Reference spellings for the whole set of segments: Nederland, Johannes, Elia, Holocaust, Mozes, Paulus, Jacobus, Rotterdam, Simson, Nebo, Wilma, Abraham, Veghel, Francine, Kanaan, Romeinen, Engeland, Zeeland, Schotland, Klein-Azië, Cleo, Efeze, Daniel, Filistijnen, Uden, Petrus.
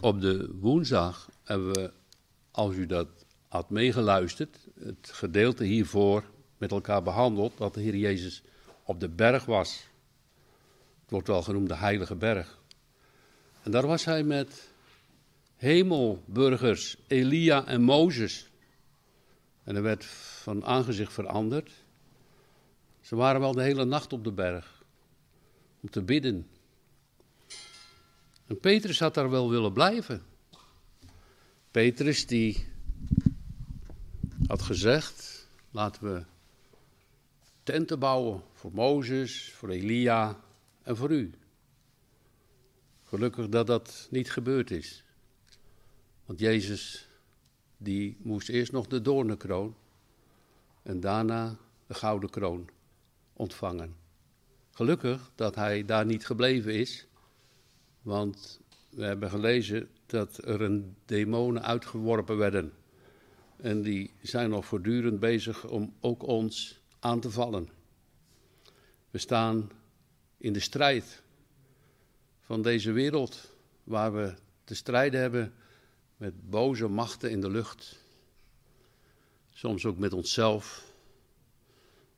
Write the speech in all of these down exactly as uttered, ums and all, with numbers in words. op de woensdag hebben we, als u dat had meegeluisterd, het gedeelte hiervoor met elkaar behandeld, dat de Heer Jezus op de berg was. Het wordt wel genoemd de Heilige Berg. En daar was hij met hemelburgers, Elia en Mozes. En er werd van aangezicht veranderd. Ze waren wel de hele nacht op de berg om te bidden. En Petrus had daar wel willen blijven. Petrus die had gezegd, laten we tenten bouwen voor Mozes, voor Elia en voor u. Gelukkig dat dat niet gebeurd is. Want Jezus die moest eerst nog de doornenkroon en daarna de gouden kroon ontvangen. Gelukkig dat hij daar niet gebleven is, want we hebben gelezen dat er een demonen uitgeworpen werden. En die zijn nog voortdurend bezig om ook ons aan te vallen. We staan in de strijd van deze wereld, waar we te strijden hebben met boze machten in de lucht. Soms ook met onszelf,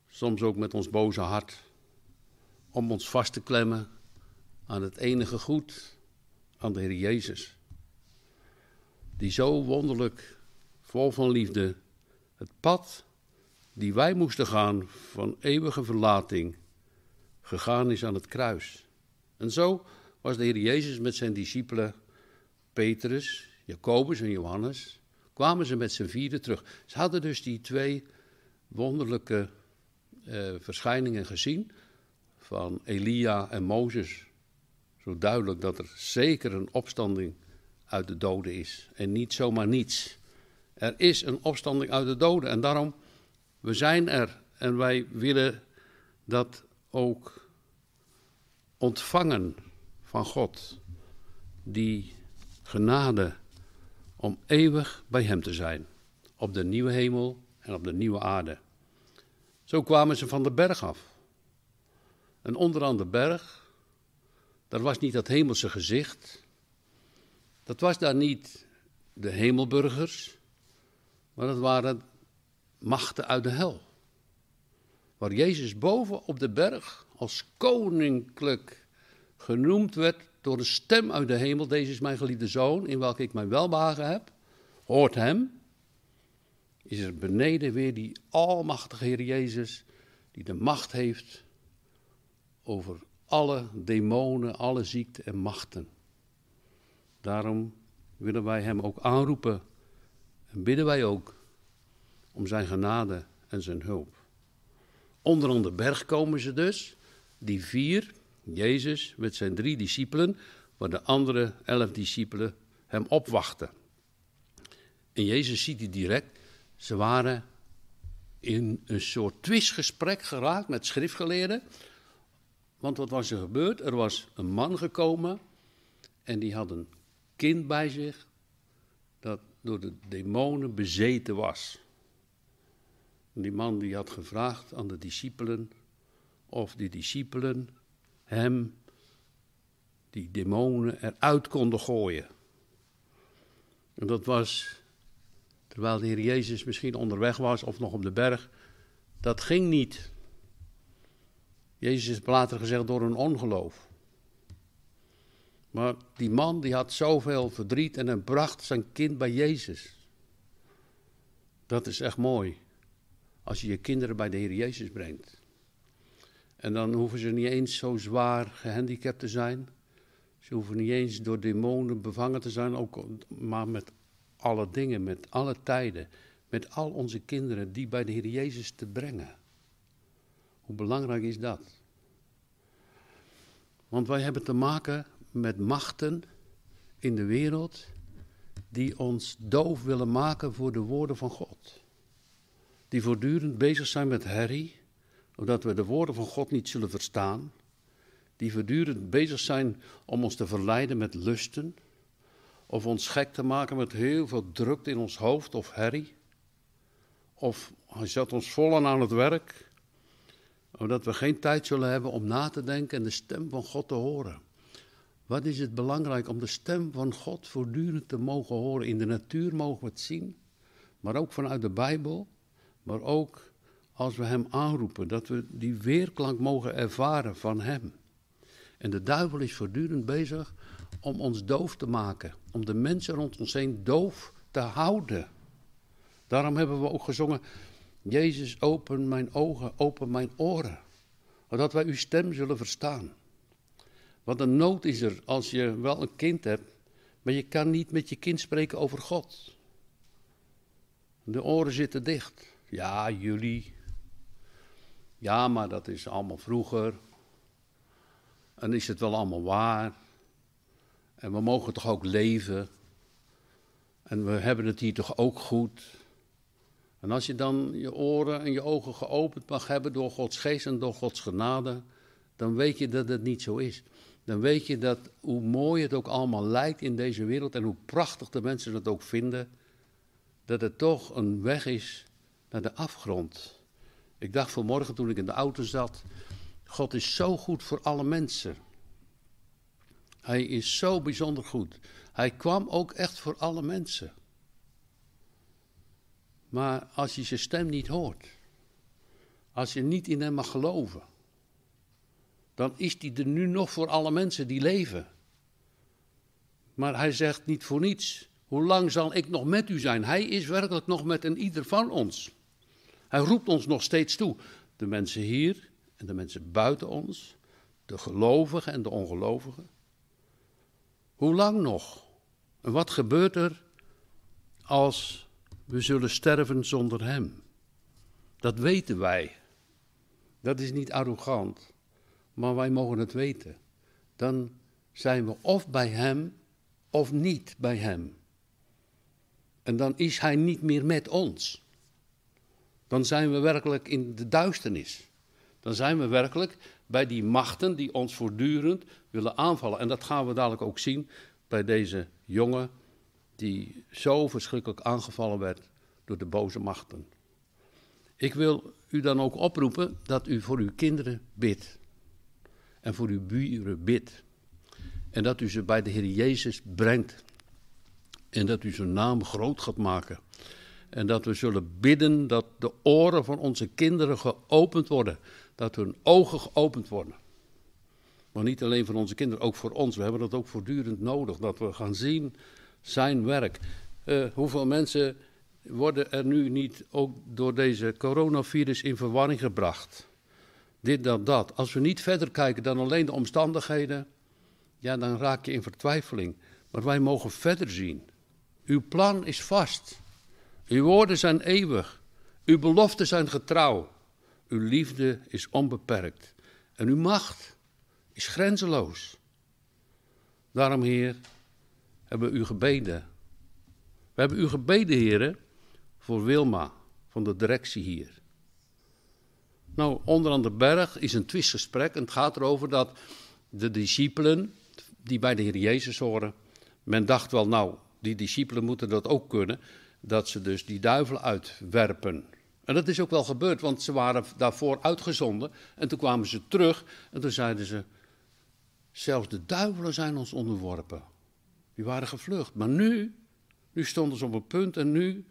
soms ook met ons boze hart, om ons vast te klemmen aan het enige goed, aan de Heer Jezus, die zo wonderlijk, vol van liefde, het pad die wij moesten gaan van eeuwige verlating, gegaan is aan het kruis. En zo was de Heer Jezus met zijn discipelen, Petrus, Jacobus en Johannes, kwamen ze met z'n vierde terug. Ze hadden dus die twee wonderlijke eh, verschijningen gezien van Elia en Mozes. Zo duidelijk dat er zeker een opstanding uit de doden is. En niet zomaar niets. Er is een opstanding uit de doden. En daarom, we zijn er. En wij willen dat ook ontvangen van God. Die genade om eeuwig bij hem te zijn. Op de nieuwe hemel en op de nieuwe aarde. Zo kwamen ze van de berg af. En onderaan de berg, dat was niet dat hemelse gezicht. Dat was daar niet de hemelburgers, maar dat waren machten uit de hel. Waar Jezus boven op de berg als koninklijk genoemd werd door een stem uit de hemel. Deze is mijn geliefde zoon, in welke ik mijn welbehagen heb. Hoort hem. Is er beneden weer die almachtige Heer Jezus, die de macht heeft over alle demonen, alle ziekten en machten. Daarom willen wij hem ook aanroepen en bidden wij ook om zijn genade en zijn hulp. Onderaan de berg komen ze dus, die vier, Jezus met zijn drie discipelen, waar de andere elf discipelen hem opwachten. En Jezus ziet die direct, ze waren in een soort twistgesprek geraakt met schriftgeleerden. Want wat was er gebeurd? Er was een man gekomen en die had een kind bij zich dat door de demonen bezeten was. En die man die had gevraagd aan de discipelen of die discipelen hem, die demonen, eruit konden gooien. En dat was, terwijl de Heer Jezus misschien onderweg was of nog op de berg, dat ging niet. Jezus is later gezegd door een ongeloof. Maar die man die had zoveel verdriet en hij bracht zijn kind bij Jezus. Dat is echt mooi. Als je je kinderen bij de Heer Jezus brengt. En dan hoeven ze niet eens zo zwaar gehandicapt te zijn. Ze hoeven niet eens door demonen bevangen te zijn. Ook, maar met alle dingen, met alle tijden. Met al onze kinderen die bij de Heer Jezus te brengen. Hoe belangrijk is dat? Want wij hebben te maken met machten in de wereld die ons doof willen maken voor de woorden van God. Die voortdurend bezig zijn met herrie, omdat we de woorden van God niet zullen verstaan. Die voortdurend bezig zijn om ons te verleiden met lusten. Of ons gek te maken met heel veel drukte in ons hoofd of herrie. Of hij zet ons vol aan het werk, omdat we geen tijd zullen hebben om na te denken en de stem van God te horen. Wat is het belangrijk om de stem van God voortdurend te mogen horen? In de natuur mogen we het zien, maar ook vanuit de Bijbel, maar ook als we hem aanroepen, dat we die weerklank mogen ervaren van hem. En de duivel is voortdurend bezig om ons doof te maken, om de mensen rond ons heen doof te houden. Daarom hebben we ook gezongen, Jezus, open mijn ogen, open mijn oren, zodat wij uw stem zullen verstaan. Want een nood is er als je wel een kind hebt, maar je kan niet met je kind spreken over God. De oren zitten dicht. Ja, jullie. Ja, maar dat is allemaal vroeger. En is het wel allemaal waar? En we mogen toch ook leven? En we hebben het hier toch ook goed? En als je dan je oren en je ogen geopend mag hebben door Gods geest en door Gods genade, dan weet je dat het niet zo is. Dan weet je dat hoe mooi het ook allemaal lijkt in deze wereld en hoe prachtig de mensen het ook vinden, dat het toch een weg is naar de afgrond. Ik dacht vanmorgen toen ik in de auto zat, God is zo goed voor alle mensen. Hij is zo bijzonder goed. Hij kwam ook echt voor alle mensen. Maar als je zijn stem niet hoort, als je niet in hem mag geloven, dan is hij er nu nog voor alle mensen die leven. Maar hij zegt niet voor niets, hoe lang zal ik nog met u zijn? Hij is werkelijk nog met een ieder van ons. Hij roept ons nog steeds toe. De mensen hier en de mensen buiten ons, de gelovigen en de ongelovigen. Hoe lang nog? En wat gebeurt er als we zullen sterven zonder hem? Dat weten wij. Dat is niet arrogant, maar wij mogen het weten. Dan zijn we of bij hem of niet bij hem. En dan is hij niet meer met ons. Dan zijn we werkelijk in de duisternis. Dan zijn we werkelijk bij die machten die ons voortdurend willen aanvallen. En dat gaan we dadelijk ook zien bij deze jongen die zo verschrikkelijk aangevallen werd door de boze machten. Ik wil u dan ook oproepen dat u voor uw kinderen bidt. En voor uw buren bidt. En dat u ze bij de Heer Jezus brengt. En dat u zijn naam groot gaat maken. En dat we zullen bidden dat de oren van onze kinderen geopend worden. Dat hun ogen geopend worden. Maar niet alleen van onze kinderen, ook voor ons. We hebben dat ook voortdurend nodig. Dat we gaan zien zijn werk. Uh, hoeveel mensen worden er nu niet ook door deze coronavirus in verwarring gebracht? Dit, dat, dat. Als we niet verder kijken dan alleen de omstandigheden, ja, dan raak je in vertwijfeling. Maar wij mogen verder zien. Uw plan is vast. Uw woorden zijn eeuwig. Uw beloften zijn getrouw. Uw liefde is onbeperkt. En uw macht is grenzeloos. Daarom, Heer, hebben we u gebeden. We hebben u gebeden, Heer, voor Wilma van de directie hier. Nou, onder aan de berg is een twistgesprek. En het gaat erover dat de discipelen, die bij de Heer Jezus horen, men dacht wel, nou, die discipelen moeten dat ook kunnen, dat ze dus die duivel uitwerpen. En dat is ook wel gebeurd, want ze waren daarvoor uitgezonden. En toen kwamen ze terug en toen zeiden ze, zelfs de duivelen zijn ons onderworpen. Die waren gevlucht. Maar nu, nu stonden ze op een punt en nu,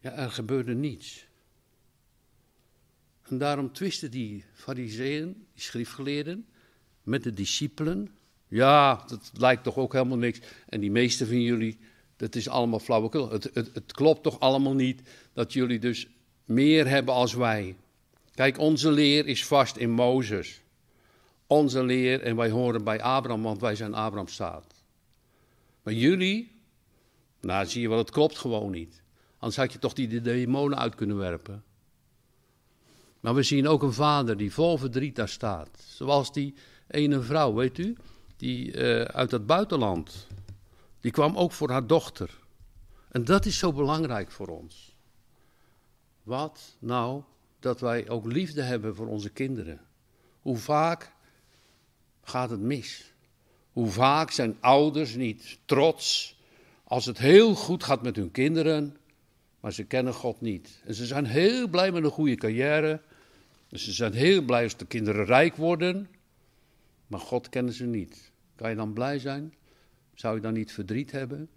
ja, er gebeurde niets. En daarom twisten die fariseeën, die schriftgeleerden, met de discipelen. Ja, dat lijkt toch ook helemaal niks. En die meesten van jullie, dat is allemaal flauwekul. Het, het, het klopt toch allemaal niet dat jullie dus meer hebben als wij. Kijk, onze leer is vast in Mozes. Onze leer, en wij horen bij Abraham, want wij zijn Abrahams zaad. Maar jullie, nou zie je wel, het klopt gewoon niet. Anders had je toch die de demonen uit kunnen werpen. Maar we zien ook een vader die vol verdriet daar staat. Zoals die ene vrouw, weet u, die uh, uit het buitenland. Die kwam ook voor haar dochter. En dat is zo belangrijk voor ons. Wat nou dat wij ook liefde hebben voor onze kinderen. Hoe vaak gaat het mis? Hoe vaak zijn ouders niet trots als het heel goed gaat met hun kinderen, maar ze kennen God niet. En ze zijn heel blij met een goede carrière. En ze zijn heel blij als de kinderen rijk worden. Maar God kennen ze niet. Kan je dan blij zijn? Zou je dan niet verdriet hebben?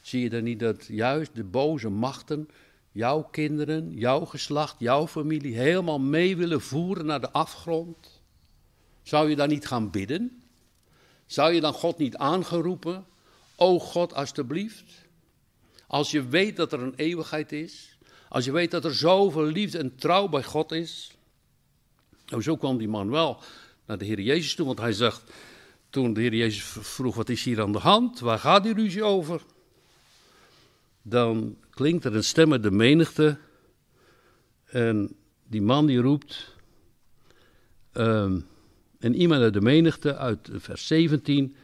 Zie je dan niet dat juist de boze machten jouw kinderen, jouw geslacht, jouw familie helemaal mee willen voeren naar de afgrond? Zou je dan niet gaan bidden? Zou je dan God niet aangeroepen? O God, alstublieft. Als je weet dat er een eeuwigheid is. Als je weet dat er zoveel liefde en trouw bij God is. Nou, zo kwam die man wel naar de Heer Jezus toe. Want hij zegt, toen de Heer Jezus vroeg, wat is hier aan de hand? Waar gaat die ruzie over? Dan klinkt er een stem uit de menigte. En die man die roept. Um, en iemand uit de menigte, uit vers zeventien,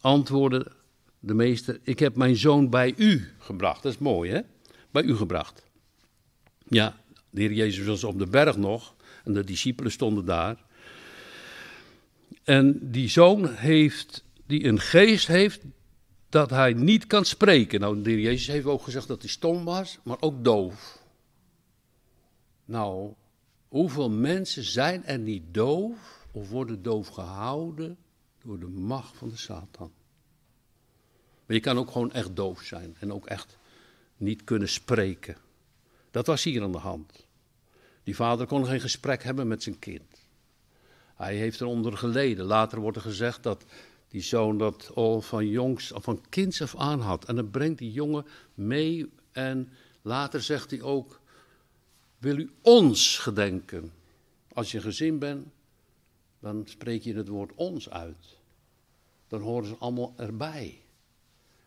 antwoordde de meester, ik heb mijn zoon bij u gebracht. Dat is mooi, hè? Bij u gebracht. Ja, de Heer Jezus was op de berg nog. En de discipelen stonden daar. En die zoon heeft, die een geest heeft, dat hij niet kan spreken. Nou, de Heer Jezus heeft ook gezegd dat hij stom was, maar ook doof. Nou, hoeveel mensen zijn er niet doof, of worden doof gehouden door de macht van de Satan? Maar je kan ook gewoon echt doof zijn en ook echt niet kunnen spreken. Dat was hier aan de hand. Die vader kon geen gesprek hebben met zijn kind. Hij heeft eronder geleden. Later wordt er gezegd dat die zoon dat al van jongs, van kinds af aan had. En dan brengt die jongen mee en later zegt hij ook, wil u ons gedenken? Als je een gezin bent, dan spreek je het woord ons uit. Dan horen ze allemaal erbij.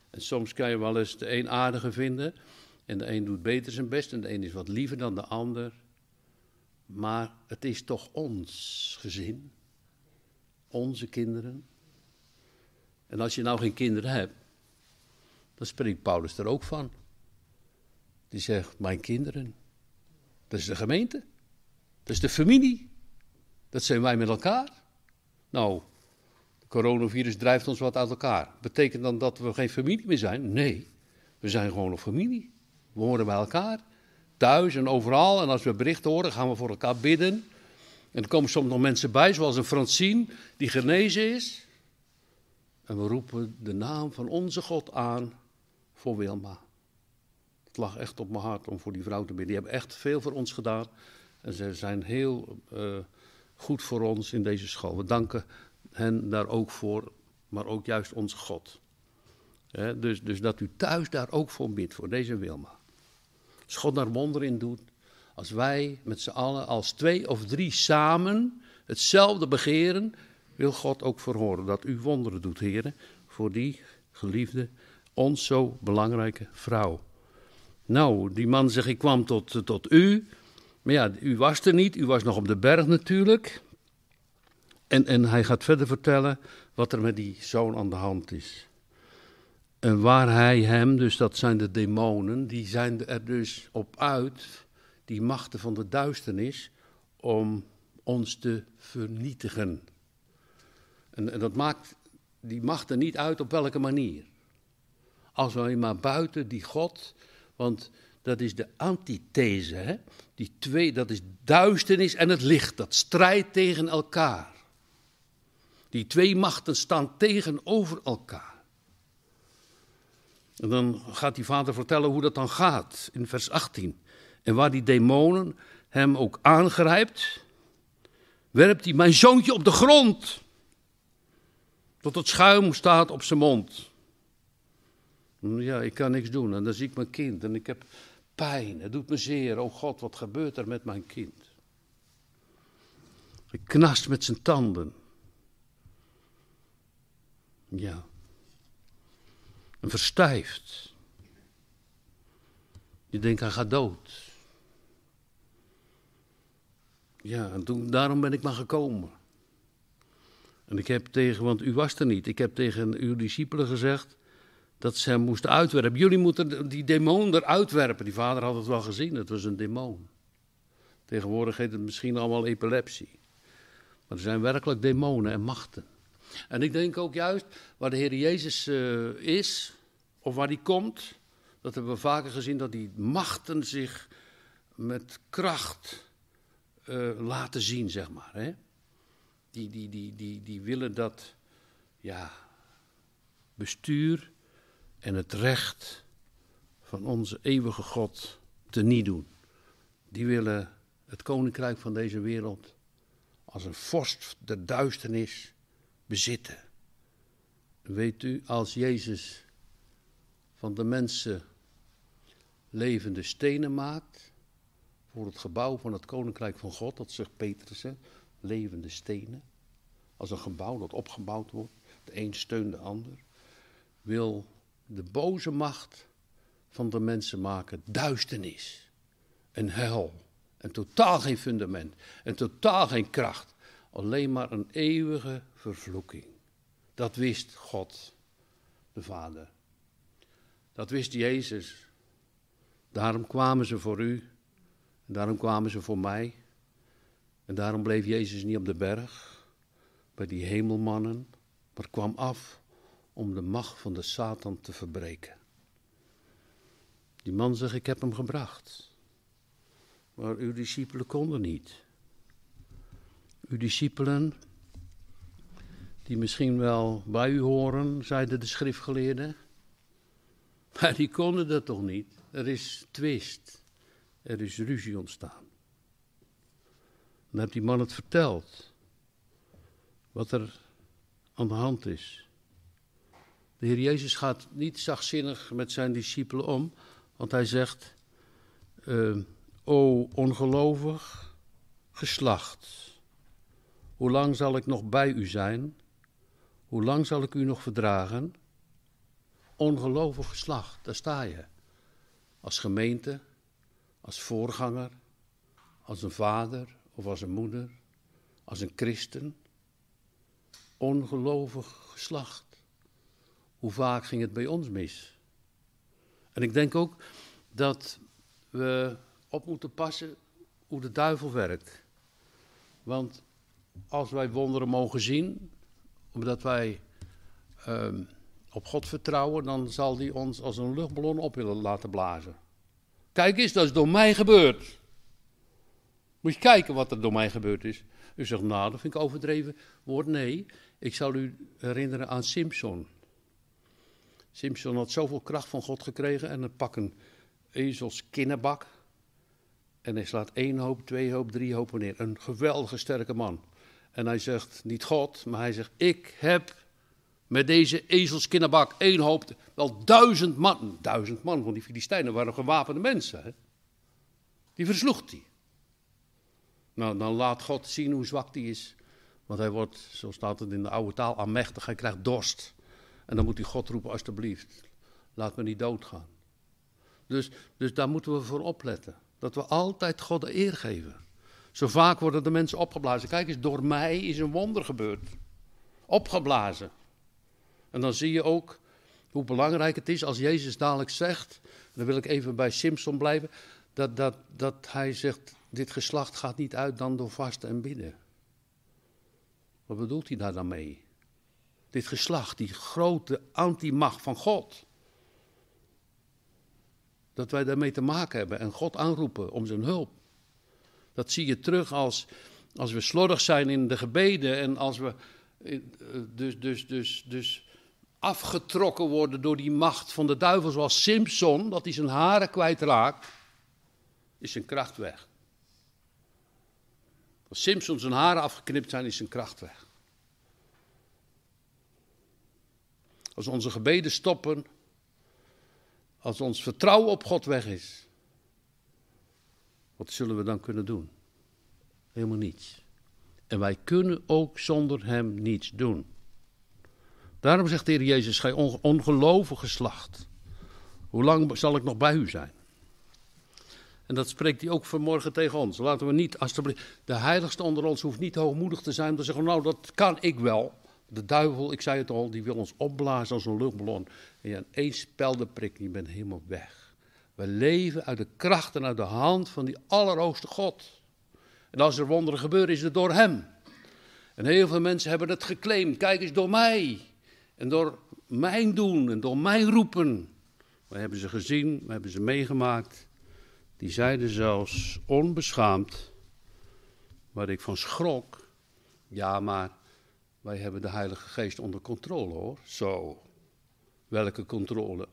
En soms kan je wel eens de een aardiger vinden. En de een doet beter zijn best en de een is wat liever dan de ander. Maar het is toch ons gezin. Onze kinderen. En als je nou geen kinderen hebt, dan spreekt Paulus er ook van. Die zegt, mijn kinderen. Dat is de gemeente. Dat is de familie. Dat zijn wij met elkaar. Nou, coronavirus drijft ons wat uit elkaar. Betekent dan dat we geen familie meer zijn? Nee, we zijn gewoon een familie. We horen bij elkaar, thuis en overal. En als we berichten horen, gaan we voor elkaar bidden. En er komen soms nog mensen bij, zoals een Francine, die genezen is. En we roepen de naam van onze God aan voor Wilma. Het lag echt op mijn hart om voor die vrouw te bidden. Die hebben echt veel voor ons gedaan. En ze zijn heel uh, goed voor ons in deze school. We danken hen daar ook voor, maar ook juist onze God. He, dus, dus dat u thuis daar ook voor bidt, voor deze Wilma. Als God daar wonder in doet, als wij met z'n allen, als twee of drie samen hetzelfde begeren, wil God ook verhoren dat u wonderen doet, heren, voor die geliefde, ons zo belangrijke vrouw. Nou, die man zegt, ik kwam tot, tot u, maar ja, u was er niet, u was nog op de berg natuurlijk. En, en hij gaat verder vertellen wat er met die zoon aan de hand is. En waar hij hem, dus dat zijn de demonen, die zijn er dus op uit, die machten van de duisternis, om ons te vernietigen. En, en dat maakt die machten niet uit op welke manier. Als we maar buiten die God, want dat is de antithese, hè? Die twee, dat is duisternis en het licht, dat strijdt tegen elkaar. Die twee machten staan tegenover elkaar. En dan gaat die vader vertellen hoe dat dan gaat in vers achttien. En waar die demonen hem ook aangrijpt, werpt hij mijn zoontje op de grond. Tot het schuim staat op zijn mond. Ja, ik kan niks doen en dan zie ik mijn kind en ik heb pijn. Het doet me zeer. O God, wat gebeurt er met mijn kind? Hij knast met zijn tanden. Ja. En verstijft. Je denkt, hij gaat dood. Ja, en toen, daarom ben ik maar gekomen. En ik heb tegen, want u was er niet, ik heb tegen uw discipelen gezegd dat ze hem moesten uitwerpen. Jullie moeten die demon eruit werpen. Die vader had het wel gezien, het was een demon. Tegenwoordig heet het misschien allemaal epilepsie. Maar er zijn werkelijk demonen en machten. En ik denk ook juist, waar de Heer Jezus uh, is, of waar die komt, dat hebben we vaker gezien, dat die machten zich met kracht uh, laten zien, zeg maar. Hè? Die, die, die, die, die willen dat, ja, bestuur en het recht van onze eeuwige God teniet doen. Die willen het koninkrijk van deze wereld als een vorst der duisternis bezitten. Weet u, als Jezus van de mensen levende stenen maakt voor het gebouw van het koninkrijk van God, dat zegt Petrus, hè, levende stenen, als een gebouw dat opgebouwd wordt, de een steunt de ander, wil de boze macht van de mensen maken duisternis en hel en totaal geen fundament en totaal geen kracht, alleen maar een eeuwige vervloeking. Dat wist God, de Vader. Dat wist Jezus. Daarom kwamen ze voor u. En daarom kwamen ze voor mij. En daarom bleef Jezus niet op de berg, bij die hemelmannen, maar kwam af om de macht van de Satan te verbreken. Die man zegt, ik heb hem gebracht. Maar uw discipelen konden niet. Uw discipelen, die misschien wel bij u horen, zeiden de schriftgeleerden. Maar die konden dat toch niet? Er is twist. Er is ruzie ontstaan. Dan heeft die man het verteld. Wat er aan de hand is. De Heer Jezus gaat niet zachtzinnig met zijn discipelen om. Want hij zegt, uh, o ongelovig geslacht. Hoe lang zal ik nog bij u zijn? Hoe lang zal ik u nog verdragen? Ongelovig geslacht, daar sta je. Als gemeente, als voorganger, als een vader of als een moeder, als een christen. Ongelovig geslacht. Hoe vaak ging het bij ons mis? En ik denk ook dat we op moeten passen hoe de duivel werkt. Want als wij wonderen mogen zien, omdat wij um, op God vertrouwen, dan zal hij ons als een luchtballon op willen laten blazen. Kijk eens, dat is door mij gebeurd. Moet je kijken wat er door mij gebeurd is. U zegt, nou, dat vind ik overdreven woord. Nee, ik zal u herinneren aan Simson. Simson had zoveel kracht van God gekregen en dan pak een ezelskinnenbak. En hij slaat één hoop, twee hoop, drie hoop neer. Een geweldige sterke man. En hij zegt, niet God, maar hij zegt, ik heb met deze ezelskinnenbak één hoop, wel duizend man. Duizend man, want die Filistijnen waren gewapende mensen. Hè? Die versloeg hij. Nou, dan laat God zien hoe zwak hij is. Want hij wordt, zo staat het in de oude taal, aanmächtig. Hij krijgt dorst. En dan moet hij God roepen, alstublieft, laat me niet doodgaan. Dus, dus daar moeten we voor opletten. Dat we altijd God de eer geven. Zo vaak worden de mensen opgeblazen. Kijk eens, door mij is een wonder gebeurd. Opgeblazen. En dan zie je ook hoe belangrijk het is als Jezus dadelijk zegt, dan wil ik even bij Simson blijven, dat, dat, dat hij zegt, dit geslacht gaat niet uit dan door vasten en bidden. Wat bedoelt hij daar dan mee? Dit geslacht, die grote antimacht van God. Dat wij daarmee te maken hebben en God aanroepen om zijn hulp. Dat zie je terug als, als we slordig zijn in de gebeden en als we dus, dus, dus, dus afgetrokken worden door die macht van de duivel, zoals Simson, dat hij zijn haren kwijtraakt, is zijn kracht weg. Als Simson zijn haren afgeknipt zijn, is zijn kracht weg. Als onze gebeden stoppen, als ons vertrouwen op God weg is, wat zullen we dan kunnen doen? Helemaal niets. En wij kunnen ook zonder hem niets doen. Daarom zegt de Heer Jezus, gij ongelovig geslacht, hoe lang zal ik nog bij u zijn? En dat spreekt hij ook vanmorgen tegen ons. Laten we niet, alstublieft, de heiligste onder ons hoeft niet hoogmoedig te zijn om te zeggen, nou dat kan ik wel. De duivel, ik zei het al, die wil ons opblazen als een luchtballon. En je aan één speldenprik, je bent helemaal weg. We leven uit de kracht en uit de hand van die allerhoogste God. En als er wonderen gebeuren, is het door hem. En heel veel mensen hebben het geclaimd. Kijk eens, door mij. En door mijn doen en door mijn roepen. We hebben ze gezien, we hebben ze meegemaakt. Die zeiden zelfs onbeschaamd, waar ik van schrok, ja maar wij hebben de Heilige Geest onder controle hoor. Zo, Welke controle?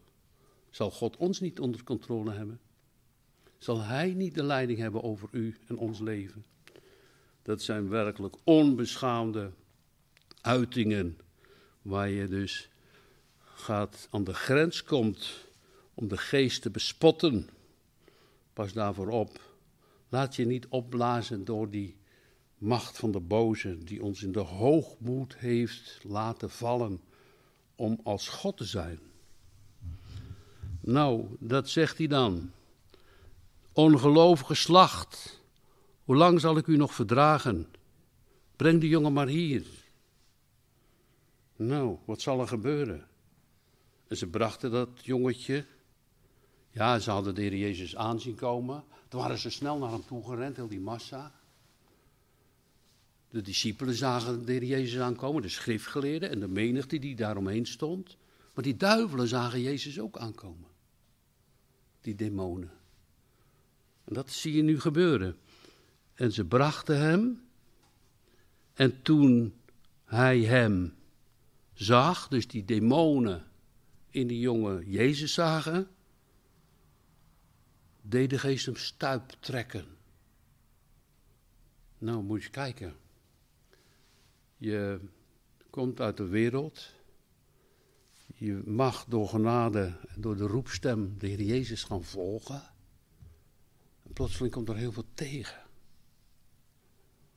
Zal God ons niet onder controle hebben? Zal Hij niet de leiding hebben over u en ons leven? Dat zijn werkelijk onbeschaamde uitingen waar je dus gaat aan de grens komt om de geest te bespotten. Pas daarvoor op. Laat je niet opblazen door die macht van de boze die ons in de hoogmoed heeft laten vallen om als God te zijn. Nou, dat zegt hij dan. Ongelovige slacht, hoe lang zal ik u nog verdragen? Breng de jongen maar hier. Nou, wat zal er gebeuren? En ze brachten dat jongetje. Ja, ze hadden de Heer Jezus aanzien komen. Toen waren ze snel naar hem toe gerend, heel die massa. De discipelen zagen de Heer Jezus aankomen, de schriftgeleerden en de menigte die daaromheen stond. Maar die duivelen zagen Jezus ook aankomen. Die demonen. En dat zie je nu gebeuren. En ze brachten hem. En toen hij hem zag, dus die demonen in die jongen Jezus zagen, deed de geest hem stuip trekken. Nou, moet je kijken. Je komt uit de wereld. Je mag door genade en door de roepstem de Heer Jezus gaan volgen. En plotseling komt er heel veel tegen.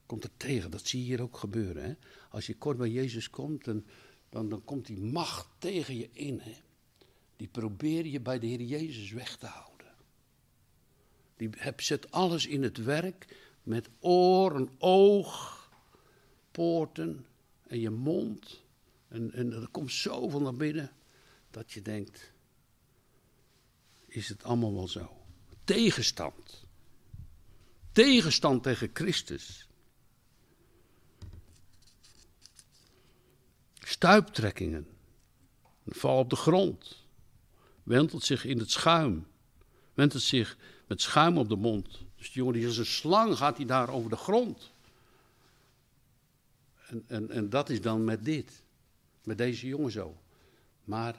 Komt er tegen, dat zie je hier ook gebeuren. Hè? Als je kort bij Jezus komt, dan, dan, dan komt die macht tegen je in. Hè? Die probeer je bij de Heer Jezus weg te houden. Die zet alles in het werk met oor en oog, poorten en je mond. En, en er komt zoveel naar binnen dat je denkt, is het allemaal wel zo? Tegenstand. Tegenstand tegen Christus. Stuiptrekkingen. Een val op de grond. Wentelt zich in het schuim. Wentelt zich met schuim op de mond. Dus die jongen die als een slang gaat hij daar over de grond. En, en, en dat is dan met dit. Met deze jongen zo. Maar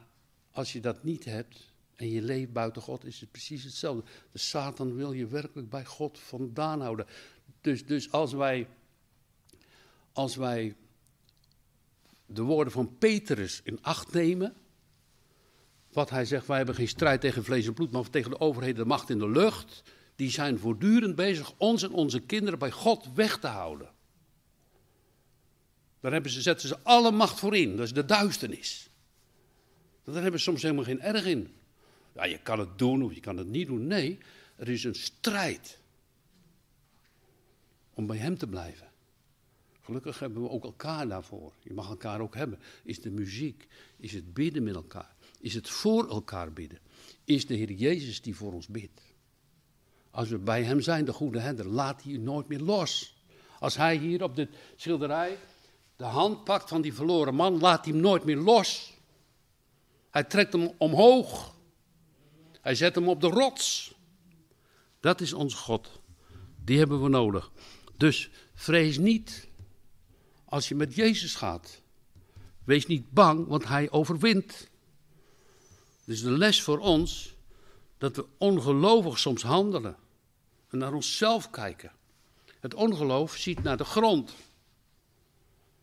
als je dat niet hebt en je leeft buiten God, is het precies hetzelfde. De Satan wil je werkelijk bij God vandaan houden. Dus, dus als wij, als wij de woorden van Petrus in acht nemen, wat hij zegt, wij hebben geen strijd tegen vlees en bloed, maar tegen de overheden, de macht in de lucht. Die zijn voortdurend bezig ons en onze kinderen bij God weg te houden. Daar hebben ze, zetten ze alle macht voor in. Dat is de duisternis. Daar hebben ze soms helemaal geen erg in. Ja, je kan het doen of je kan het niet doen. Nee, er is een strijd om bij hem te blijven. Gelukkig hebben we ook elkaar daarvoor. Je mag elkaar ook hebben. Is de muziek, is het bidden met elkaar. Is het voor elkaar bidden. Is de Heer Jezus die voor ons bidt. Als we bij hem zijn, de goede herder, laat hij u nooit meer los. Als hij hier op dit schilderij de hand pakt van die verloren man, laat hij hem nooit meer los. Hij trekt hem omhoog. Hij zet hem op de rots. Dat is onze God. Die hebben we nodig. Dus vrees niet als je met Jezus gaat. Wees niet bang, want hij overwint. Dus de les voor ons, dat we ongelovig soms handelen en naar onszelf kijken. Het ongeloof ziet naar de grond,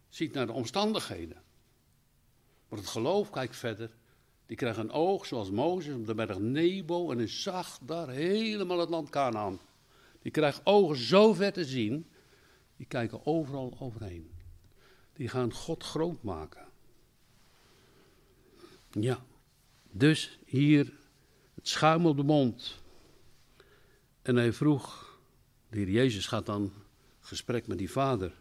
ziet naar de omstandigheden. Maar het geloof kijkt verder, die krijgen een oog zoals Mozes op de berg Nebo en is zag daar helemaal het land Kanaan. Die krijgen ogen zo ver te zien, die kijken overal overheen. Die gaan God groot maken. Ja. Dus hier het schuim op de mond. En hij vroeg, de Heer Jezus gaat dan gesprek met die vader.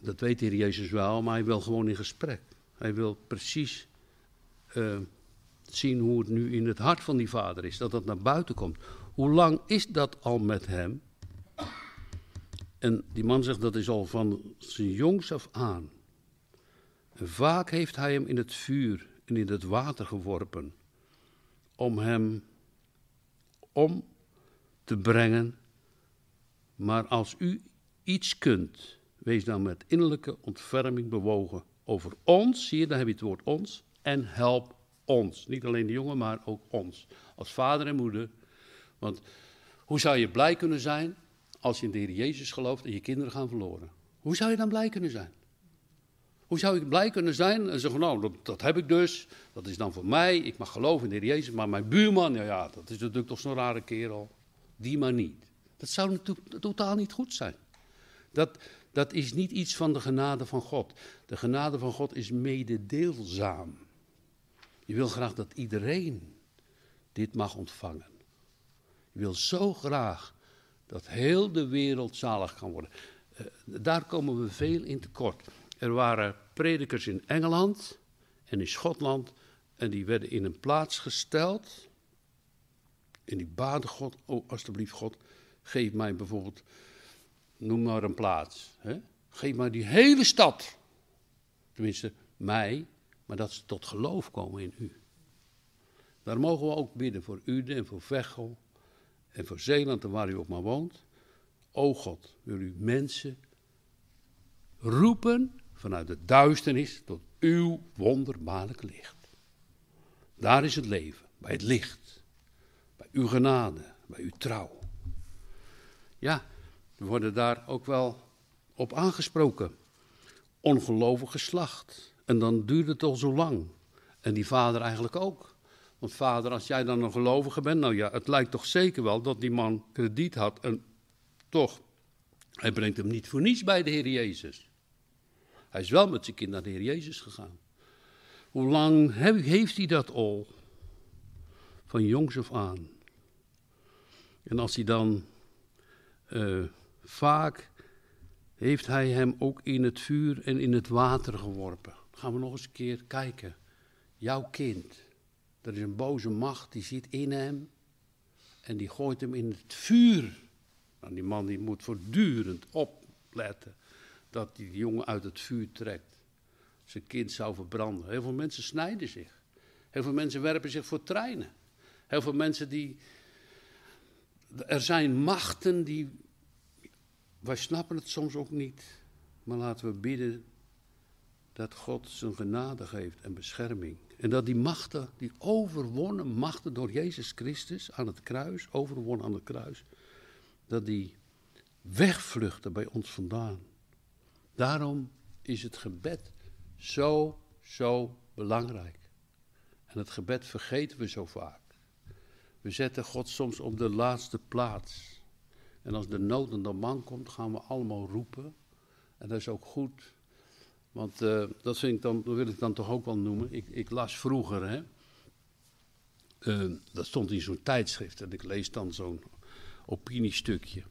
Dat weet de Heer Jezus wel, maar hij wil gewoon in gesprek. Hij wil precies uh, zien hoe het nu in het hart van die vader is, dat dat naar buiten komt. Hoe lang is dat al met hem? En die man zegt, dat is al van zijn jongs af aan. En vaak heeft hij hem in het vuur en in het water geworpen om hem om te brengen. Maar als u iets kunt, wees dan met innerlijke ontferming bewogen over ons, zie je, daar heb je het woord ons, en help ons. Niet alleen de jongen, maar ook ons. Als vader en moeder. Want hoe zou je blij kunnen zijn als je in de Heer Jezus gelooft en je kinderen gaan verloren? Hoe zou je dan blij kunnen zijn? Hoe zou ik blij kunnen zijn en zeggen, nou, dat, dat heb ik dus, dat is dan voor mij, ik mag geloven in de Heer Jezus, maar mijn buurman, nou ja, dat is natuurlijk toch zo'n rare kerel, die maar niet. Dat zou natuurlijk totaal niet goed zijn. Dat, dat is niet iets van de genade van God. De genade van God is mededeelzaam. Je wil graag dat iedereen dit mag ontvangen. Je wil zo graag dat heel de wereld zalig kan worden. Uh, daar komen we veel in tekort. Er waren predikers in Engeland en in Schotland en die werden in een plaats gesteld. En die baden God, oh alsjeblieft God, geef mij bijvoorbeeld, noem maar een plaats. Hè? Geef mij die hele stad, tenminste mij, maar dat ze tot geloof komen in u. Daar mogen we ook bidden voor Uden en voor Veghel en voor Zeeland en waar u ook maar woont. O God, wil u mensen roepen vanuit de duisternis tot uw wonderbaarlijke licht. Daar is het leven, bij het licht, bij uw genade, bij uw trouw. Ja, we worden daar ook wel op aangesproken. Ongelovig geslacht. En dan duurt het al zo lang. En die vader eigenlijk ook. Want vader, als jij dan een gelovige bent, nou ja, het lijkt toch zeker wel dat die man krediet had en toch, hij brengt hem niet voor niets bij de Heer Jezus. Hij is wel met zijn kind naar de Heer Jezus gegaan. Hoe lang heeft hij dat al? Van jongs af aan. En als hij dan... Uh, vaak heeft hij hem ook in het vuur en in het water geworpen. Dan gaan we nog eens een keer kijken. Jouw kind. Er is een boze macht, die zit in hem. En die gooit hem in het vuur. Nou, die man die moet voortdurend opletten dat die jongen uit het vuur trekt. Zijn kind zou verbranden. Heel veel mensen snijden zich. Heel veel mensen werpen zich voor treinen. Heel veel mensen die... Er zijn machten die... Wij snappen het soms ook niet. Maar laten we bidden dat God zijn genade geeft en bescherming. En dat die machten, die overwonnen machten door Jezus Christus aan het kruis, overwonnen aan het kruis, dat die wegvluchten bij ons vandaan. Daarom is het gebed zo, zo belangrijk. En het gebed vergeten we zo vaak. We zetten God soms op de laatste plaats. En als de nood en de man komt, gaan we allemaal roepen. En dat is ook goed. Want uh, dat, vind ik dan, dat wil ik dan toch ook wel noemen. Ik, ik las vroeger, hè. Uh, dat stond in zo'n tijdschrift. En ik lees dan zo'n opiniestukje.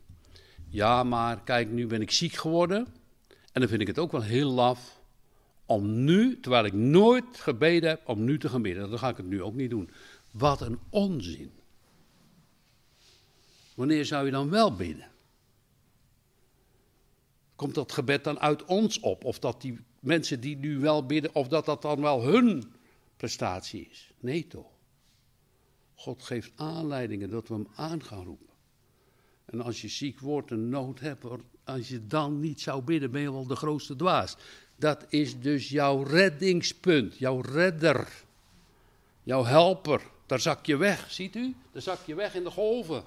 Ja, maar kijk, nu ben ik ziek geworden. En dan vind ik het ook wel heel laf om nu, terwijl ik nooit gebeden heb, om nu te gaan bidden. Dan ga ik het nu ook niet doen. Wat een onzin. Wanneer zou je dan wel bidden? Komt dat gebed dan uit ons op? Of dat die mensen die nu wel bidden, of dat dat dan wel hun prestatie is? Nee toch. God geeft aanleidingen dat we hem aan gaan roepen. En als je ziek wordt en nood hebt, als je dan niet zou bidden, ben je wel de grootste dwaas. Dat is dus jouw reddingspunt, jouw redder, jouw helper. Daar zak je weg, ziet u? Daar zak je weg in de golven.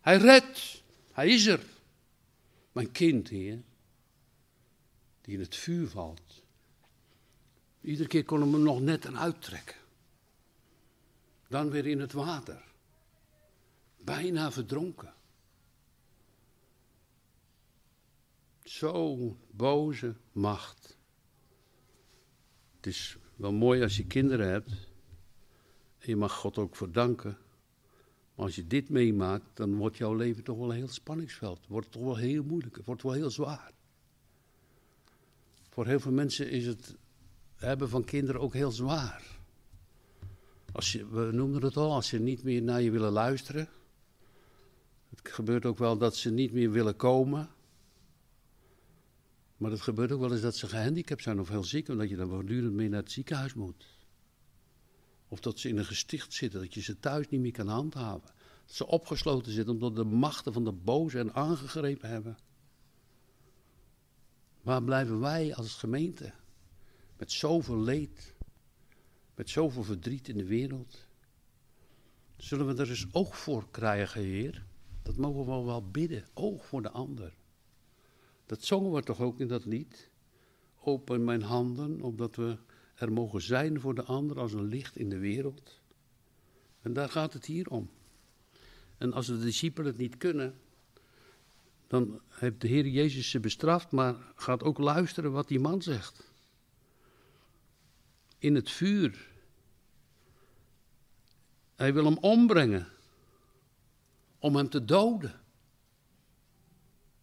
Hij redt. Hij is er. Mijn kind, Heer, die in het vuur valt. Iedere keer kon hem nog net aan uittrekken. Dan weer in het water. Bijna verdronken. Zo'n boze macht. Het is wel mooi als je kinderen hebt. En je mag God ook voor danken. Maar als je dit meemaakt, dan wordt jouw leven toch wel een heel spanningsveld. Wordt het toch wel heel moeilijk. Het wordt wel heel zwaar. Voor heel veel mensen is het hebben van kinderen ook heel zwaar. Als je, we noemden het al, als ze niet meer naar je willen luisteren. Het gebeurt ook wel dat ze niet meer willen komen. Maar het gebeurt ook wel eens dat ze gehandicapt zijn of heel ziek, omdat je dan voortdurend mee naar het ziekenhuis moet. Of dat ze in een gesticht zitten, dat je ze thuis niet meer kan handhaven. Dat ze opgesloten zitten omdat de machten van de boze hen aangegrepen hebben. Waar blijven wij als gemeente? Met zoveel leed, met zoveel verdriet in de wereld. Zullen we er eens oog voor krijgen, Heer? Dat mogen we wel bidden, oog voor de ander. Dat zongen we toch ook in dat lied? Open mijn handen, opdat we er mogen zijn voor de ander als een licht in de wereld. En daar gaat het hier om. En als de discipelen het niet kunnen, dan heeft de Heer Jezus ze bestraft, maar gaat ook luisteren wat die man zegt. In het vuur. Hij wil hem ombrengen. Om hem te doden.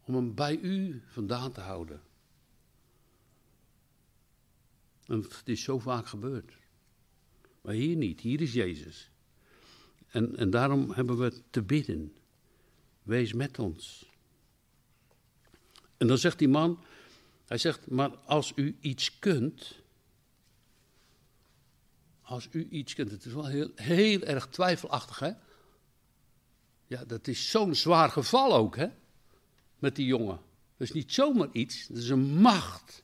Om hem bij u vandaan te houden. En het is zo vaak gebeurd. Maar hier niet, hier is Jezus. En, en daarom hebben we te bidden. Wees met ons. En dan zegt die man, hij zegt, maar als u iets kunt... Als u iets kunt, het is wel heel, heel erg twijfelachtig, hè? Ja, dat is zo'n zwaar geval ook, hè? Met die jongen. Dat is niet zomaar iets, dat is een macht.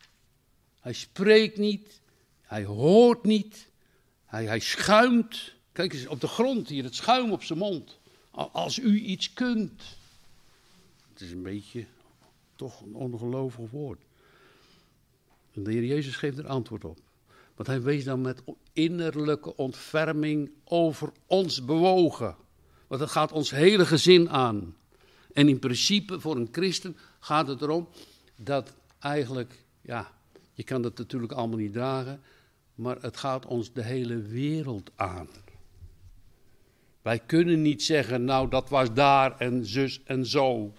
Hij spreekt niet, hij hoort niet, hij, hij schuimt. Kijk eens op de grond hier, het schuim op zijn mond. Als u iets kunt. Het is een beetje, toch een ongelovig woord. En de Heer Jezus geeft er antwoord op. Want hij wees dan met innerlijke ontferming over ons bewogen. Want dat gaat ons hele gezin aan. En in principe voor een christen gaat het erom dat eigenlijk, ja, je kan dat natuurlijk allemaal niet dragen, maar het gaat ons de hele wereld aan. Wij kunnen niet zeggen, nou dat was daar en zus en zo.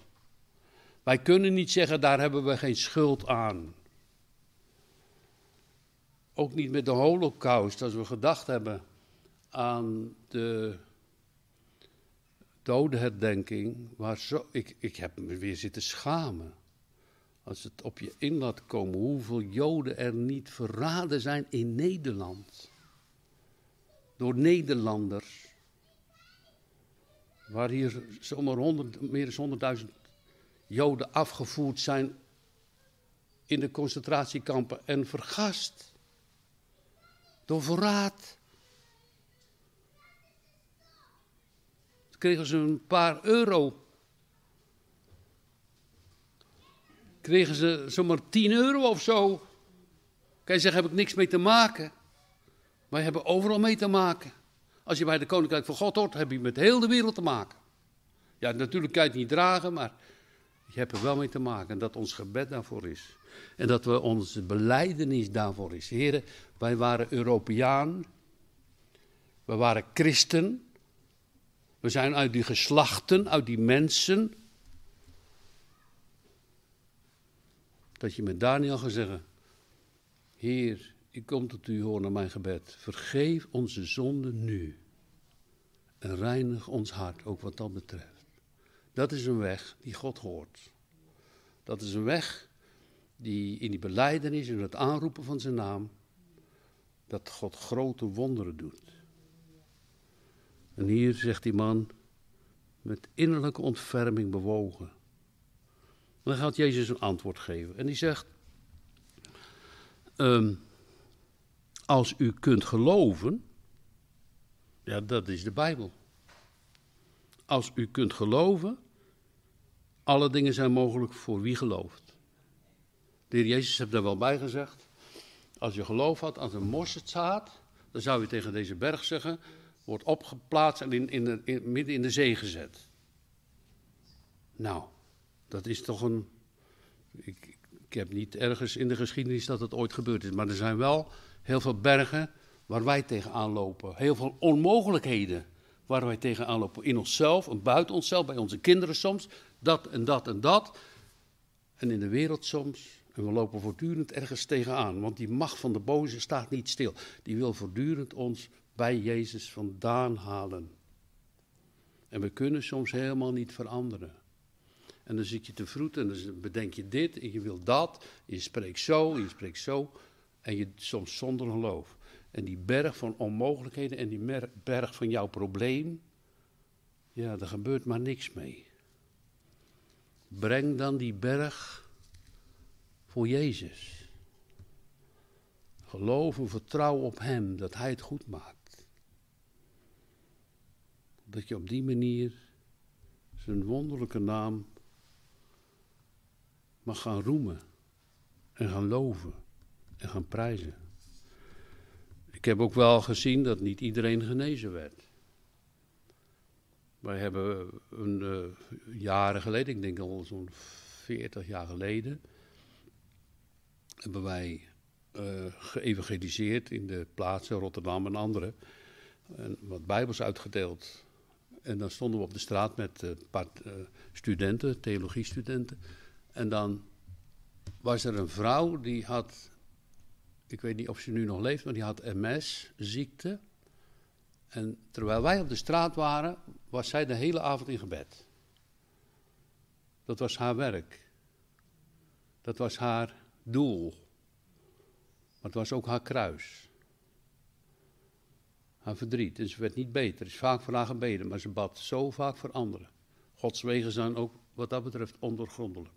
Wij kunnen niet zeggen, daar hebben we geen schuld aan. Ook niet met de Holocaust, als we gedacht hebben aan de dodenherdenking. Waar zo, ik, ik heb me weer zitten schamen. Als het op je in laat komen, hoeveel Joden er niet verraden zijn in Nederland. Door Nederlanders. Waar hier zomaar honderd, meer dan honderdduizend Joden afgevoerd zijn in de concentratiekampen en vergast. Door verraad. Toen kregen ze een paar euro. Kregen ze zomaar tien euro of zo. Kan je zeggen, heb ik niks mee te maken. Wij hebben overal mee te maken. Als je bij de Koninkrijk van God hoort, heb je met heel de wereld te maken. Ja, natuurlijk kan je het niet dragen, maar je hebt er wel mee te maken. En dat ons gebed daarvoor is. En dat we onze belijdenis daarvoor is. Heren, wij waren Europeaan. We waren christen. We zijn uit die geslachten, uit die mensen. Dat je met Daniel gaat zeggen. Heer, ik kom tot u, hoor naar mijn gebed. Vergeef onze zonden nu. En reinig ons hart, ook wat dat betreft. Dat is een weg die God hoort. Dat is een weg... die in die belijdenis en het aanroepen van zijn naam, dat God grote wonderen doet. En hier zegt die man, met innerlijke ontferming bewogen. En dan gaat Jezus een antwoord geven. En die zegt, um, als u kunt geloven, ja, dat is de Bijbel. Als u kunt geloven, alle dingen zijn mogelijk voor wie gelooft. De Heer Jezus heeft daar wel bij gezegd. Als je geloof had als een mosterdzaad, dan zou je tegen deze berg zeggen, wordt opgeplaatst en in, in de, in, midden in de zee gezet. Nou, dat is toch een... Ik, ik heb niet ergens in de geschiedenis dat het ooit gebeurd is, maar er zijn wel heel veel bergen waar wij tegenaan lopen. Heel veel onmogelijkheden waar wij tegenaan lopen. In onszelf en buiten onszelf, bij onze kinderen soms. Dat en dat en dat. En in de wereld soms. En we lopen voortdurend ergens tegenaan, want die macht van de boze staat niet stil. Die wil voortdurend ons bij Jezus vandaan halen. En we kunnen soms helemaal niet veranderen. En dan zit je te vroet en dan bedenk je dit en je wil dat. Je spreekt zo, je spreekt zo. En je soms zonder geloof. En die berg van onmogelijkheden en die berg van jouw probleem, ja, daar gebeurt maar niks mee. Breng dan die berg... voor Jezus. Geloven, vertrouwen op Hem, dat Hij het goed maakt. Dat je op die manier zijn wonderlijke naam mag gaan roemen en gaan loven en gaan prijzen. Ik heb ook wel gezien dat niet iedereen genezen werd. Wij hebben een, uh, jaren geleden, ik denk al zo'n veertig jaar geleden, hebben wij uh, geëvangeliseerd in de plaatsen Rotterdam en andere, en wat bijbels uitgedeeld. En dan stonden we op de straat met een uh, paar uh, studenten, theologiestudenten. En dan was er een vrouw die had, ik weet niet of ze nu nog leeft, maar die had M S-ziekte. En terwijl wij op de straat waren, was zij de hele avond in gebed. Dat was haar werk. Dat was haar doel. Maar het was ook haar kruis. Haar verdriet. En ze werd niet beter. Ze is vaak voor haar gebeden, maar ze bad zo vaak voor anderen. Gods wegen zijn ook wat dat betreft ondoorgrondelijk.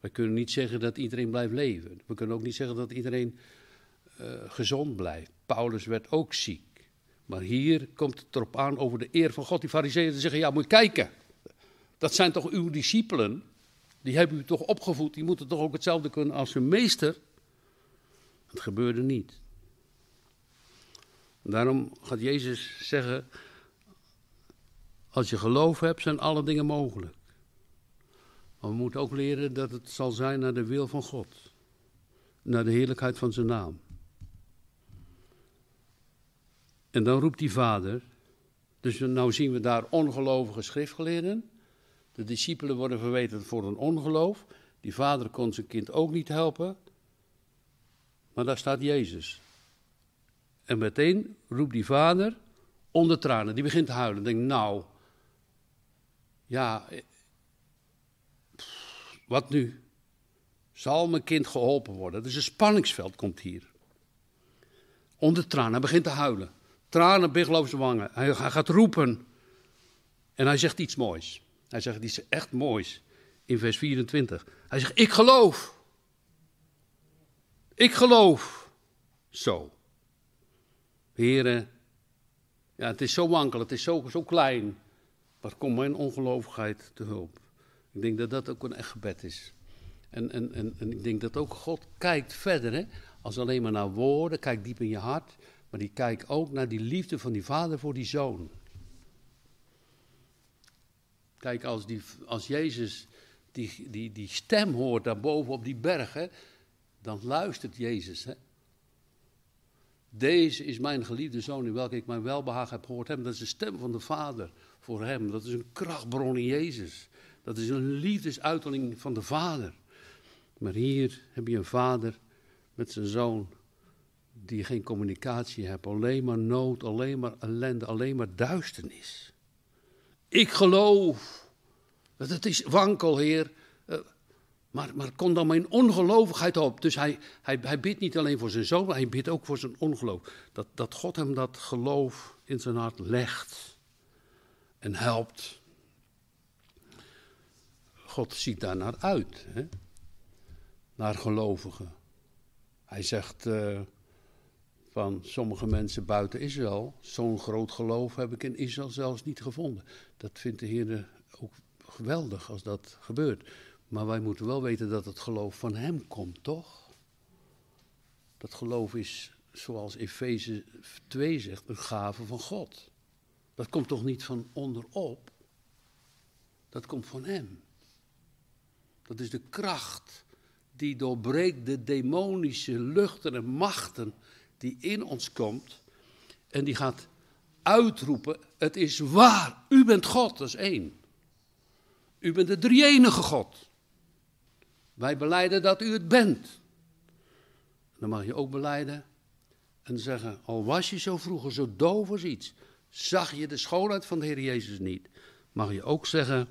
We kunnen niet zeggen dat iedereen blijft leven. We kunnen ook niet zeggen dat iedereen uh, gezond blijft. Paulus werd ook ziek. Maar hier komt het erop aan over de eer van God. Die farizeeën zeggen, ja, moet je kijken. Dat zijn toch uw discipelen? Die hebben u toch opgevoed? Die moeten toch ook hetzelfde kunnen als hun meester? Het gebeurde niet. En daarom gaat Jezus zeggen, als je geloof hebt, zijn alle dingen mogelijk. Maar we moeten ook leren dat het zal zijn naar de wil van God. Naar de heerlijkheid van zijn naam. En dan roept die vader, dus nou zien we daar ongelovige schriftgeleerden. De discipelen worden verweten voor hun ongeloof. Die vader kon zijn kind ook niet helpen. Maar daar staat Jezus. En meteen roept die vader onder tranen. Die begint te huilen. Denkt, nou, ja, pff, wat nu? Zal mijn kind geholpen worden? Dus een spanningsveld komt hier. Onder tranen, hij begint te huilen. Tranen biggelen over zijn wangen. Hij, hij gaat roepen. En hij zegt iets moois. Hij zegt iets echt moois. In vers vierentwintig. Hij zegt, ik geloof. Ik geloof. Zo. Heren. Ja, het is zo wankel. Het is zo, zo klein. Maar kom mijn ongeloofigheid te hulp. Ik denk dat dat ook een echt gebed is. En, en, en, en ik denk dat ook God kijkt verder. Hè? Als alleen maar naar woorden. Kijk diep in je hart. Maar die kijkt ook naar die liefde van die vader voor die zoon. Kijk, als, die, als Jezus die, die, die stem hoort daarboven op die berg, hè, dan luistert Jezus. Hè. Deze is mijn geliefde zoon in welke ik mijn welbehagen heb gehoord hebben. Dat is de stem van de vader voor hem. Dat is een krachtbron in Jezus. Dat is een liefdesuitdrukking van de vader. Maar hier heb je een vader met zijn zoon. Die geen communicatie hebben, alleen maar nood, alleen maar ellende, alleen maar duisternis. Ik geloof, dat het is wankel, Heer, uh, maar, maar kom dan mijn ongelovigheid op. Dus hij, hij, hij bidt niet alleen voor zijn zoon, maar hij bidt ook voor zijn ongeloof. Dat, dat God hem dat geloof in zijn hart legt en helpt. God ziet daarnaar uit, hè? Naar gelovigen. Hij zegt... Uh, Van sommige mensen buiten Israël, zo'n groot geloof heb ik in Israël zelfs niet gevonden. Dat vindt de Heer ook geweldig als dat gebeurt. Maar wij moeten wel weten dat het geloof van hem komt, toch? Dat geloof is, zoals Efeze twee zegt, een gave van God. Dat komt toch niet van onderop? Dat komt van hem. Dat is de kracht die doorbreekt de demonische luchten en machten... die in ons komt en die gaat uitroepen, het is waar, u bent God, dat is één. U bent de drie-enige God. Wij belijden dat u het bent. Dan mag je ook belijden en zeggen, al was je zo vroeger zo doof als iets, zag je de schoonheid van de Heer Jezus niet, mag je ook zeggen,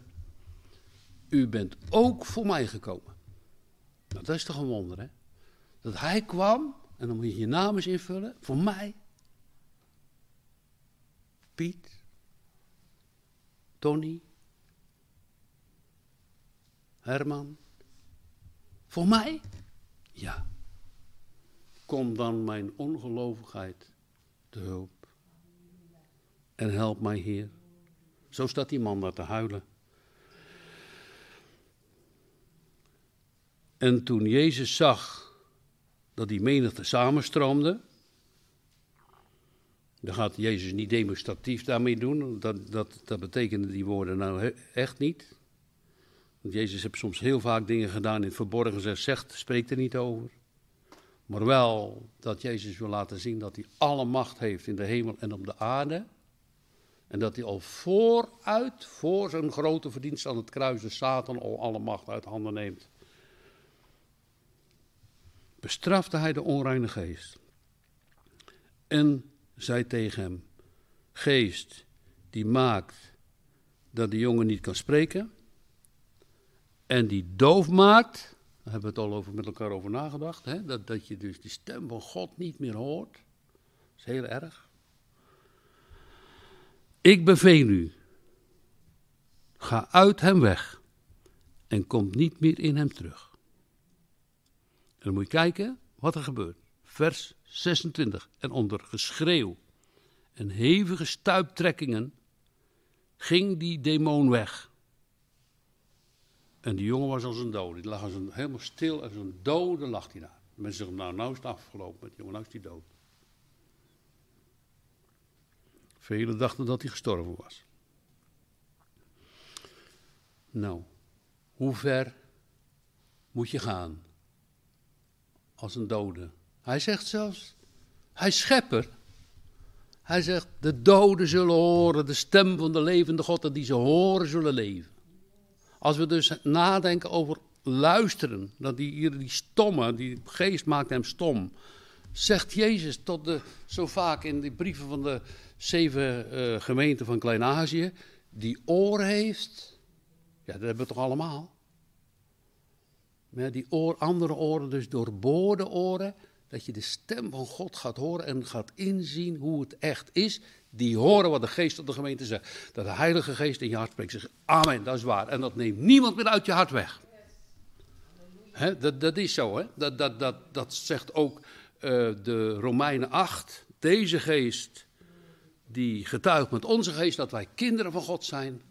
u bent ook voor mij gekomen. Nou, dat is toch een wonder, hè? Dat hij kwam... En dan moet je je naam eens invullen. Voor mij. Piet. Tony. Herman. Voor mij? Ja. kom dan mijn ongelovigheid te hulp. En help mij, Heer. Zo staat die man daar te huilen. En toen Jezus zag dat die menigte samenstroomde, dan gaat Jezus niet demonstratief daarmee doen. Dat, dat, dat betekenen die woorden nou echt niet. Want Jezus heeft soms heel vaak dingen gedaan in het verborgen, zegt, zegt, spreekt er niet over. Maar wel dat Jezus wil laten zien dat hij alle macht heeft in de hemel en op de aarde. En dat hij al vooruit, voor zijn grote verdienst aan het kruis, de Satan al alle macht uit handen neemt. Bestrafte hij de onreine geest. En zei tegen hem, geest die maakt dat de jongen niet kan spreken. En die doof maakt, daar hebben we het al over, met elkaar over nagedacht, hè? Dat, dat je dus die stem van God niet meer hoort. Dat is heel erg. Ik beveel u, ga uit hem weg en kom niet meer in hem terug. En dan moet je kijken wat er gebeurt. Vers zesentwintig, en onder geschreeuw en hevige stuiptrekkingen ging die demon weg. En die jongen was als een dode. Die lag als een, helemaal stil, als een dode lag hij daar. Mensen zeggen, nou, nou is het afgelopen met die jongen, nou is hij dood. Velen dachten dat hij gestorven was. Nou, hoe ver moet je gaan als een dode? Hij zegt zelfs, hij schepper. Hij zegt, de doden zullen horen, de stem van de levende God, en die ze horen zullen leven. Als we dus nadenken over luisteren, dat die, die stomme, die geest maakt hem stom. Zegt Jezus tot de, zo vaak in de brieven van de zeven uh, gemeenten van Klein-Azië, die oor heeft, ja dat hebben we toch allemaal. Maar die oor, andere oren, dus doorboorde oren, dat je de stem van God gaat horen en gaat inzien hoe het echt is. Die horen wat de geest tot de gemeente zegt. Dat de Heilige Geest in je hart spreekt. Zegt, amen, dat is waar. En dat neemt niemand meer uit je hart weg. Yes. He, dat, dat is zo. Hè? Dat, dat, dat, dat zegt ook uh, de Romeinen acht. Deze geest die getuigt met onze geest dat wij kinderen van God zijn.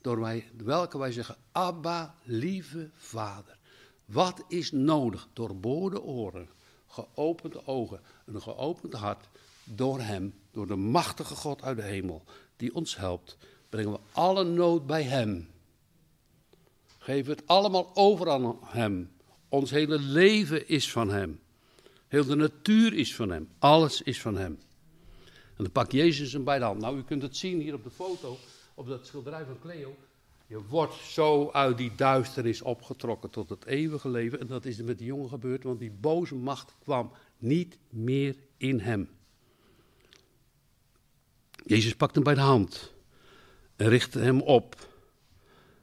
Door wij, welke wij zeggen, Abba, lieve Vader. Wat is nodig? Doorboorde oren, geopende ogen, een geopend hart door hem. Door de machtige God uit de hemel, die ons helpt, brengen we alle nood bij hem. Geven het allemaal over aan hem. Ons hele leven is van hem. Heel de natuur is van hem. Alles is van hem. En dan pakt Jezus hem bij de hand. Nou, u kunt het zien hier op de foto, op dat schilderij van Cleo. Je wordt zo uit die duisternis opgetrokken tot het eeuwige leven. En dat is er met die jongen gebeurd, want die boze macht kwam niet meer in hem. Jezus pakte hem bij de hand en richtte hem op.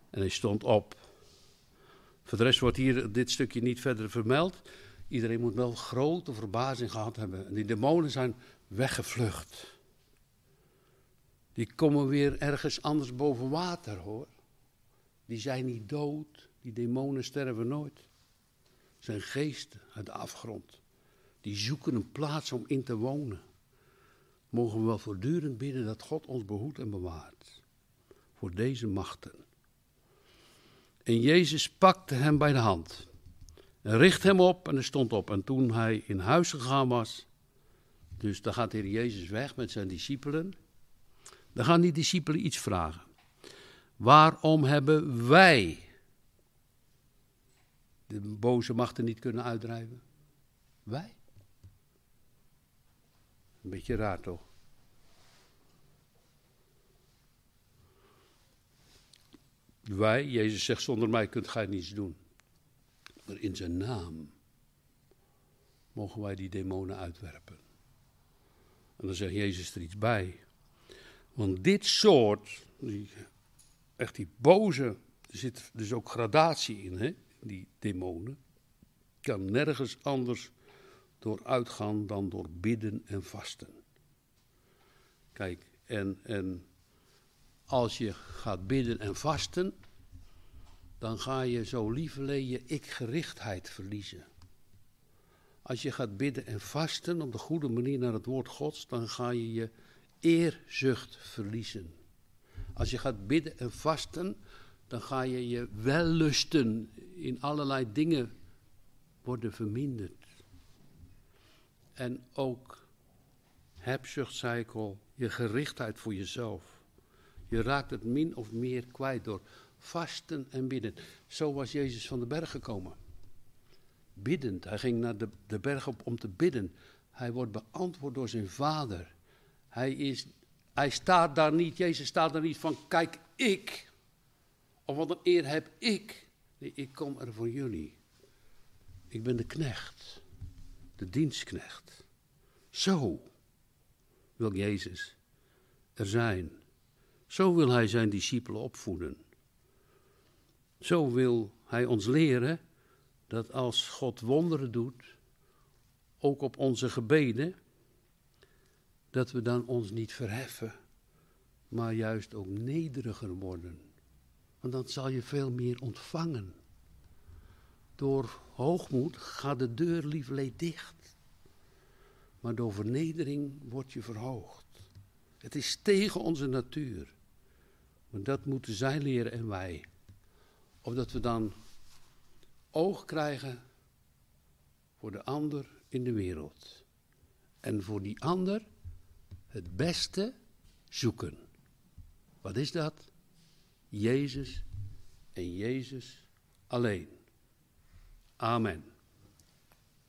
En hij stond op. Voor de rest wordt hier dit stukje niet verder vermeld. Iedereen moet wel grote verbazing gehad hebben. En die demonen zijn weggevlucht. Die komen weer ergens anders boven water, hoor. Die zijn niet dood. Die demonen sterven nooit. Zijn geesten uit de afgrond. Die zoeken een plaats om in te wonen. Mogen we wel voortdurend bidden dat God ons behoedt en bewaart voor deze machten. En Jezus pakte hem bij de hand en richtte hem op en hij stond op. En toen hij in huis gegaan was, dus dan gaat de Heer Jezus weg met zijn discipelen. Dan gaan die discipelen iets vragen. Waarom hebben wij de boze machten niet kunnen uitdrijven? Wij? Een beetje raar, toch? Wij, Jezus zegt, zonder mij kunt gij niets doen. Maar in zijn naam mogen wij die demonen uitwerpen. En dan zegt Jezus er iets bij. Want dit soort, die, echt die boze, er zit dus ook gradatie in, hè? Die demonen, kan nergens anders door uitgaan dan door bidden en vasten. Kijk, en, en als je gaat bidden en vasten, dan ga je zo lieverlee je ik-gerichtheid verliezen. Als je gaat bidden en vasten op de goede manier naar het woord Gods, dan ga je je eerzucht verliezen. Als je gaat bidden en vasten, dan ga je je wellusten in allerlei dingen worden verminderd. En ook hebzucht, zei ik al, je gerichtheid voor jezelf. Je raakt het min of meer kwijt door vasten en bidden. Zo was Jezus van de berg gekomen. Biddend, hij ging naar de, de berg op om te bidden. Hij wordt beantwoord door zijn vader. Hij, is, hij staat daar niet, Jezus staat daar niet van, kijk ik, of wat een eer heb ik. Nee, ik kom er voor jullie. Ik ben de knecht, de dienstknecht. Zo wil Jezus er zijn. Zo wil hij zijn discipelen opvoeden. Zo wil hij ons leren dat als God wonderen doet, ook op onze gebeden, dat we dan ons niet verheffen, maar juist ook nederiger worden. Want dan zal je veel meer ontvangen. Door hoogmoed gaat de deur liefleed dicht, maar door vernedering word je verhoogd. Het is tegen onze natuur, maar dat moeten zij leren en wij. Of dat we dan oog krijgen voor de ander in de wereld. En voor die ander het beste zoeken. Wat is dat? Jezus en Jezus alleen. Amen.